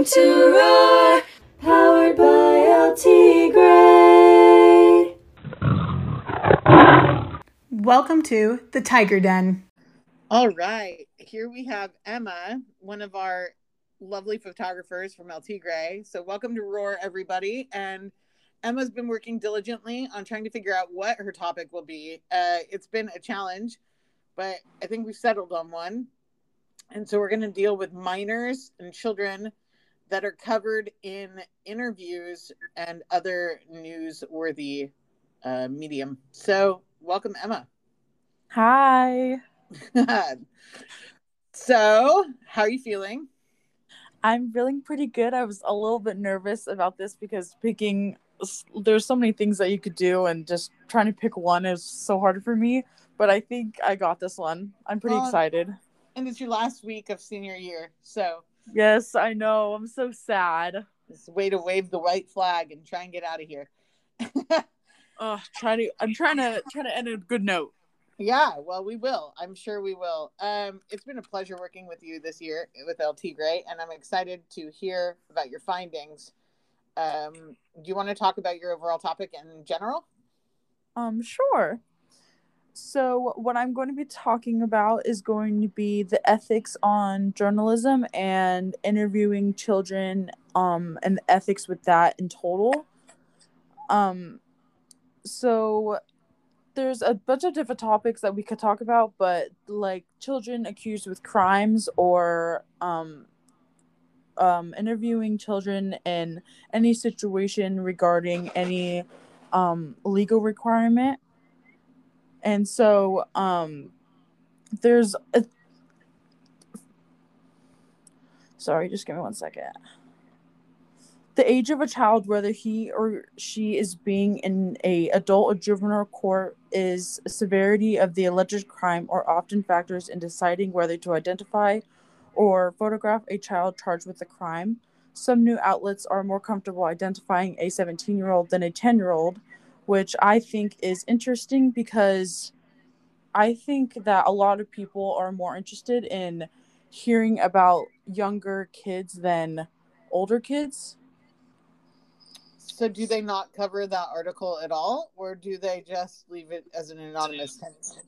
time to roar, powered by L.T. Gray. Welcome to the Tiger Den. All right, here we have Emma, one of our lovely photographers from L.T. Gray. So welcome to Roar, everybody. And Emma's been working diligently on trying to figure out what her topic will be. It's been a challenge, but I think we've settled on one. And so we're going to deal with minors and children that are covered in interviews and other newsworthy medium. So welcome, Emma. Hi. So how are you feeling? I'm feeling pretty good. I was a little bit nervous about this because picking, there's so many things that you could do, and just trying to pick one is so hard for me. But I think I got this one. I'm pretty excited. And it's your last week of senior year, so. Yes, I know. I'm so sad. It's a way to wave the white flag and try and get out of here. I'm trying to end a good note. Yeah, well, we will. I'm sure we will. It's been a pleasure working with you this year with L.T. Gray, and I'm excited to hear about your findings. Do you want to talk about your overall topic in general? Sure. So what I'm going to be talking about is going to be the ethics on journalism and interviewing children, and the ethics with that in total. So there's a bunch of different topics that we could talk about, but like children accused with crimes, or interviewing children in any situation regarding any legal requirement. And so, sorry, just give me one second. The age of a child, whether he or she is being in a adult or juvenile court, is severity of the alleged crime are often factors in deciding whether to identify or photograph a child charged with a crime. Some new outlets are more comfortable identifying a 17-year-old than a 10-year-old, which I think is interesting because I think that a lot of people are more interested in hearing about younger kids than older kids. So do they not cover that article at all, or do they just leave it as an anonymous text?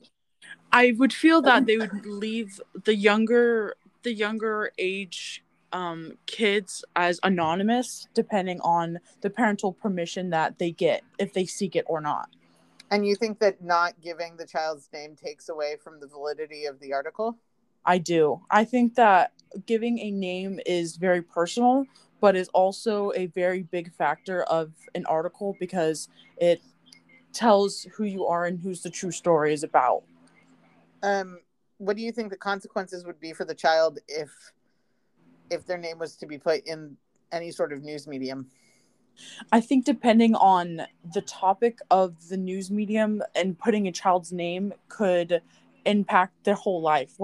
I would feel that they would leave the younger age kids as anonymous, depending on the parental permission that they get, if they seek it or not. And you think that not giving the child's name takes away from the validity of the article? I do. I think that giving a name is very personal, but is also a very big factor of an article because it tells who you are and who's the true story is about. What do you think the consequences would be for the child if their name was to be put in any sort of news medium? I think depending on the topic of the news medium, and putting a child's name could impact their whole life,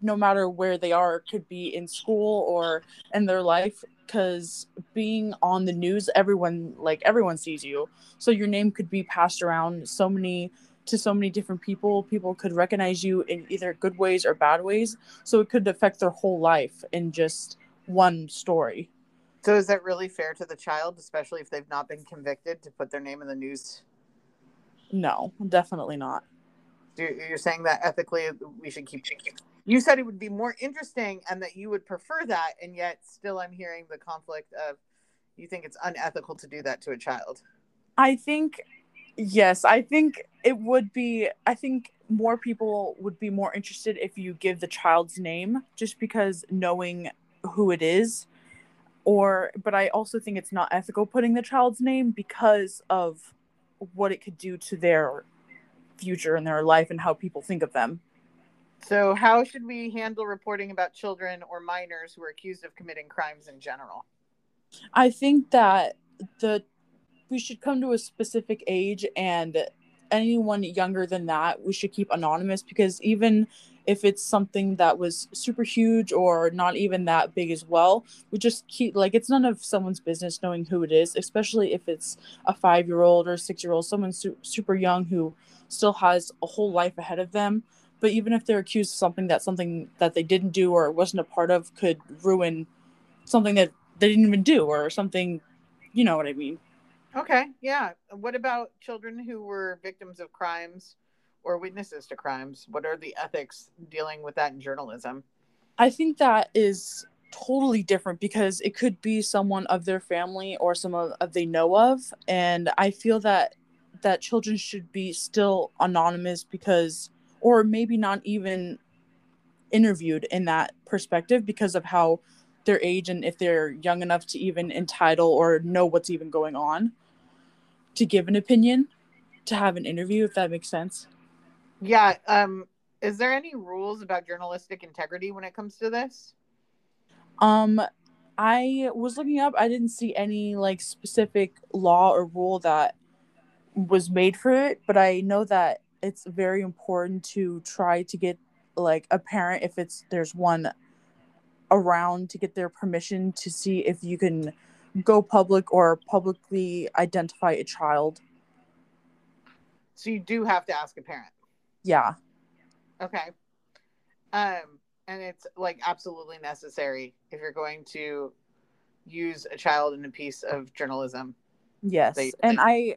no matter where they are, it could be in school or in their life, because being on the news, everyone sees you. So your name could be passed around to so many different people. People could recognize you in either good ways or bad ways. So it could affect their whole life in just one story. So is that really fair to the child, especially if they've not been convicted, to put their name in the news? No, definitely not. You're saying that ethically we should keep checking. You said it would be more interesting and that you would prefer that. And yet still I'm hearing the conflict of, you think it's unethical to do that to a child? I think more people would be more interested if you give the child's name, just because knowing who it is, but I also think it's not ethical putting the child's name because of what it could do to their future and their life and how people think of them. So how should we handle reporting about children or minors who are accused of committing crimes in general? I think that we should come to a specific age, and anyone younger than that, we should keep anonymous, because even if it's something that was super huge or not even that big as well, we just keep, it's none of someone's business knowing who it is, especially if it's a 5-year-old or 6-year-old, someone super young who still has a whole life ahead of them. But even if they're accused of something that they didn't do or wasn't a part of could ruin something that they didn't even do or something, you know what I mean? Okay, yeah. What about children who were victims of crimes or witnesses to crimes? What are the ethics dealing with that in journalism? I think that is totally different because it could be someone of their family or someone they know of. And I feel that children should be still anonymous because, or maybe not even interviewed in that perspective because of how their age and if they're young enough to even entitle or know what's even going on to give an opinion, to have an interview, if that makes sense. Yeah. Is there any rules about journalistic integrity when it comes to this? I was looking up, I didn't see any like specific law or rule that was made for it, but I know that it's very important to try to get like a parent, if there's one around, to get their permission to see if you can go public or publicly identify a child. So you do have to ask a parent. Yeah. Okay. And it's like absolutely necessary if you're going to use a child in a piece of journalism. Yes. And I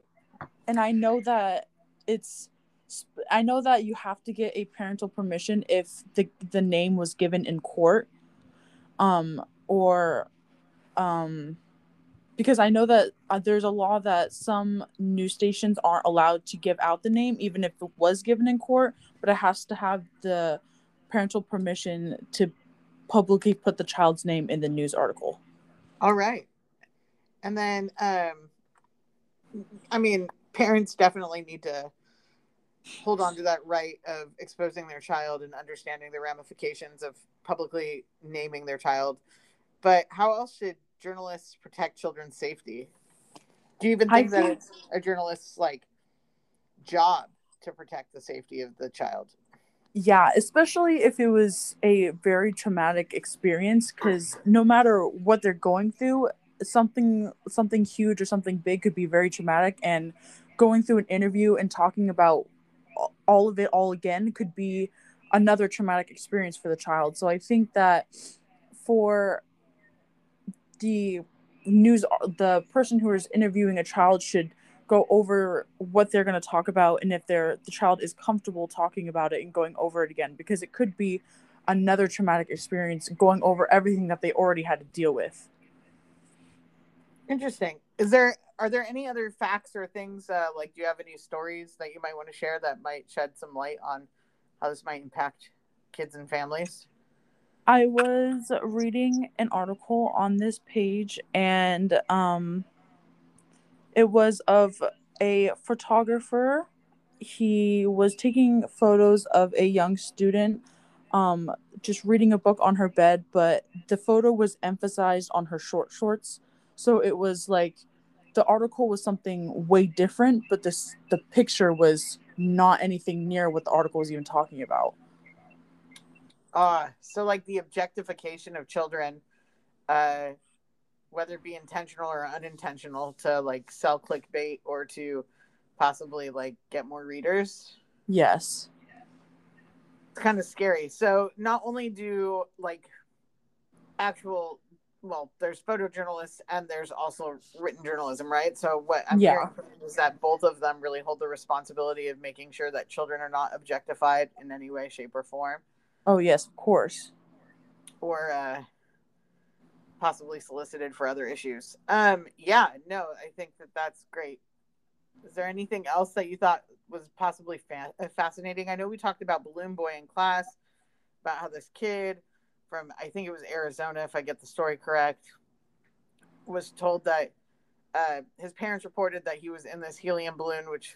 know that I know that you have to get a parental permission if the name was given in court, because I know that there's a law that some news stations aren't allowed to give out the name, even if it was given in court, but it has to have the parental permission to publicly put the child's name in the news article. All right. And then, I mean, parents definitely need to hold on to that right of exposing their child and understanding the ramifications of publicly naming their child. But how else should journalists protect children's safety? Do you even think that it's a journalist's like job to protect the safety of the child? Yeah, especially if it was a very traumatic experience, because no matter what they're going through, something huge or something big could be very traumatic, and going through an interview and talking about all of it all again could be another traumatic experience for the child. So I think that for the person who is interviewing a child should go over what they're going to talk about, and if the child is comfortable talking about it and going over it again, because it could be another traumatic experience going over everything that they already had to deal with. Interesting. Are there any other facts or things, like do you have any stories that you might want to share that might shed some light on how this might impact kids and families? I was reading an article on this page, and it was of a photographer. He was taking photos of a young student just reading a book on her bed, but the photo was emphasized on her short shorts. So it was like, the article was something way different, but the picture was not anything near what the article was even talking about. So like the objectification of children, whether it be intentional or unintentional, to like sell clickbait or to possibly like get more readers. Yes. It's kind of scary. So not only do like there's photojournalists and there's also written journalism, right? So what I'm hearing from you is that both of them really hold the responsibility of making sure that children are not objectified in any way, shape, or form. Oh, yes, of course. Or possibly solicited for other issues. I think that's great. Is there anything else that you thought was possibly fascinating? I know we talked about Balloon Boy in class, about how this kid from, I think it was Arizona, if I get the story correct, was told that his parents reported that he was in this helium balloon, which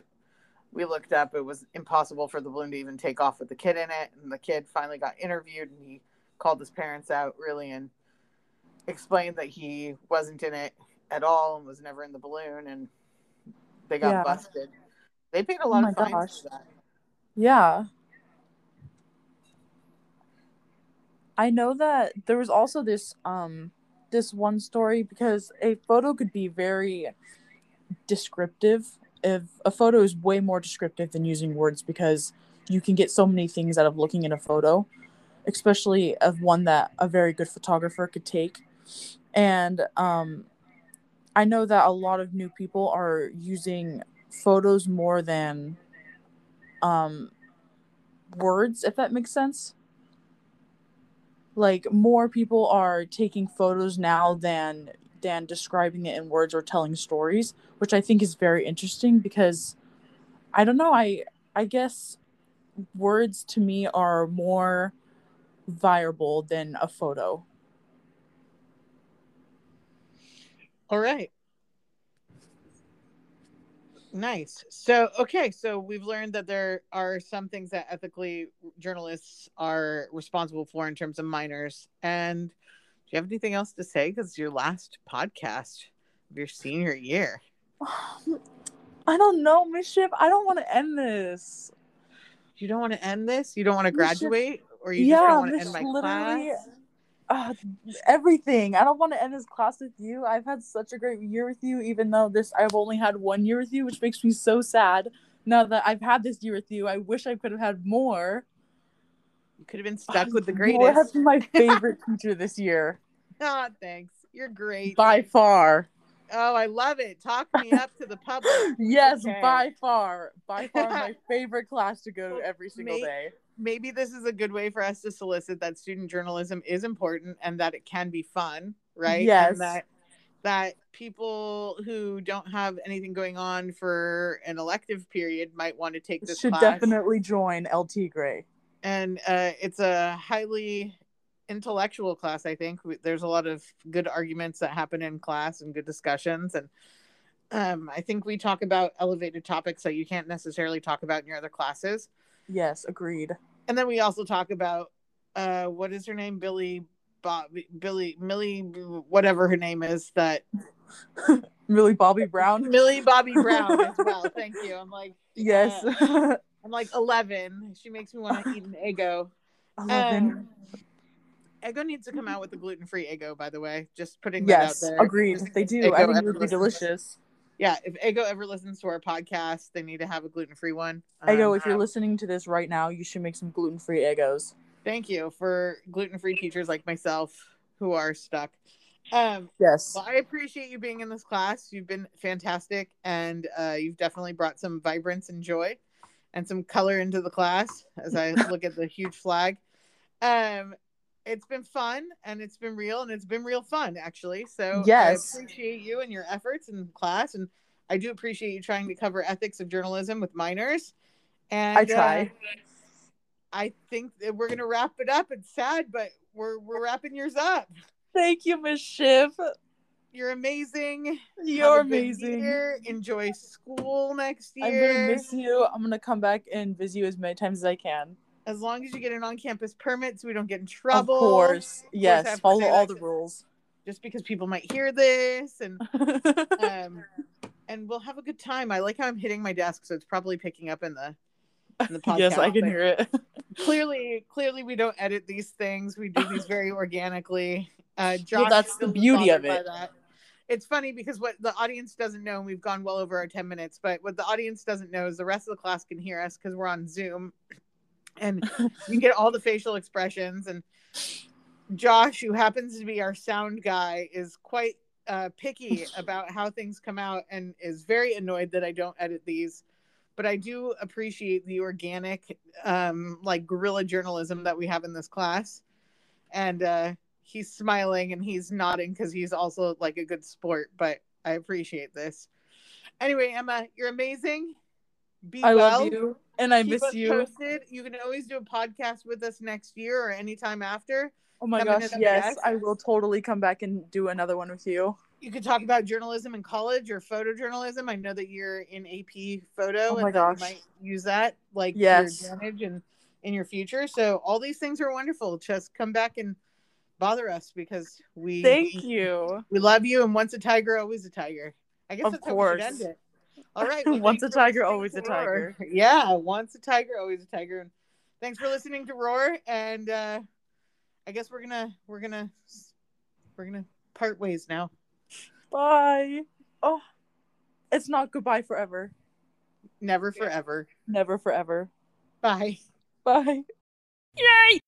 we looked up. It was impossible for the balloon to even take off with the kid in it. And the kid finally got interviewed, and he called his parents out really and explained that he wasn't in it at all and was never in the balloon, and they got busted. They paid a lot of fines for that. Yeah. I know that there was also this this one story, because a photo could be very descriptive. If a photo is way more descriptive than using words, because you can get so many things out of looking at a photo, especially of one that a very good photographer could take. And I know that a lot of new people are using photos more than words, if that makes sense. Like, more people are taking photos now than describing it in words or telling stories, which I think is very interesting because, I don't know, I guess words to me are more viable than a photo. All right. Nice. So, okay. So we've learned that there are some things that ethically journalists are responsible for in terms of minors. And do you have anything else to say? Because it's your last podcast of your senior year. I don't know, Ms. Shipp. I don't want to end this. You don't want to end this? You don't want to graduate? Or you just don't want to end my class? Everything. I don't want to end this class with you. I've had such a great year with you, even though I've only had 1 year with you, which makes me so sad. Now that I've had this year with you, I wish I could have had more. You could have been stuck with the greatest. You have been my favorite teacher this year. Oh, thanks. You're great. By far. Oh, I love it. Talk me up to the public. Yes, okay. By far, my favorite class to go to every single day. Maybe this is a good way for us to solicit that student journalism is important and that it can be fun, right? Yes. And that people who don't have anything going on for an elective period might want to take this class. Should definitely join L.T. Gray. And it's a highly intellectual class, I think. There's a lot of good arguments that happen in class and good discussions. And I think we talk about elevated topics that you can't necessarily talk about in your other classes. Yes, agreed. And then we also talk about what is her name, Millie, whatever her name is, that Millie Bobby Brown. Millie Bobby Brown as well. Thank you. I'm like, yes. I'm like 11. She makes me want to eat an Eggo. 11. Eggo needs to come out with a gluten-free Eggo, by the way. Just putting that out there. Yes, agreed. They do. Eggo, I think it would be delicious. Yeah, if Eggo ever listens to our podcast, they need to have a gluten-free one. Eggo, if you're listening to this right now, you should make some gluten-free Eggos. Thank you for gluten-free teachers like myself who are stuck. Yes. Well, I appreciate you being in this class. You've been fantastic, and you've definitely brought some vibrance and joy and some color into the class as I look at the huge flag. It's been fun, and it's been real, and it's been real fun, actually. So yes. I appreciate you and your efforts in class, and I do appreciate you trying to cover ethics of journalism with minors. And I try. I think that we're going to wrap it up. It's sad, but we're wrapping yours up. Thank you, Ms. Shipp. You're amazing. You're amazing. Enjoy school next year. I'm going to miss you. I'm going to come back and visit you as many times as I can. As long as you get an on-campus permit so we don't get in trouble. Of course. Yes. Follow all the rules. Just because people might hear this. And and we'll have a good time. I like how I'm hitting my desk, so it's probably picking up in the podcast. Yes, I can hear it. Clearly, we don't edit these things. We do these very organically. Well, that's the beauty of it. It's funny because what the audience doesn't know, and we've gone well over our 10 minutes, but what the audience doesn't know is the rest of the class can hear us because we're on Zoom. And you can get all the facial expressions. And Josh, who happens to be our sound guy, is quite picky about how things come out and is very annoyed that I don't edit these. But I do appreciate the organic, guerrilla journalism that we have in this class. And he's smiling and he's nodding because he's also like a good sport. But I appreciate this. Anyway, Emma, you're amazing. I love you. And I miss you. Posted. You can always do a podcast with us next year or anytime after. Oh my gosh, yes. I will totally come back and do another one with you. You could talk about journalism in college or photojournalism. I know that you're in AP photo. Oh my gosh. You might use that your advantage and in your future. So all these things are wonderful. Just come back and bother us because we... Thank you. We love you. And once a tiger, always a tiger. I guess that's how we should end it. All right. Well, once a tiger, always a tiger. Yeah. Once a tiger, always a tiger. And thanks for listening to Roar. And I guess we're gonna part ways now. Bye. Oh, it's not goodbye forever. Never forever. Never forever. Bye. Bye. Yay.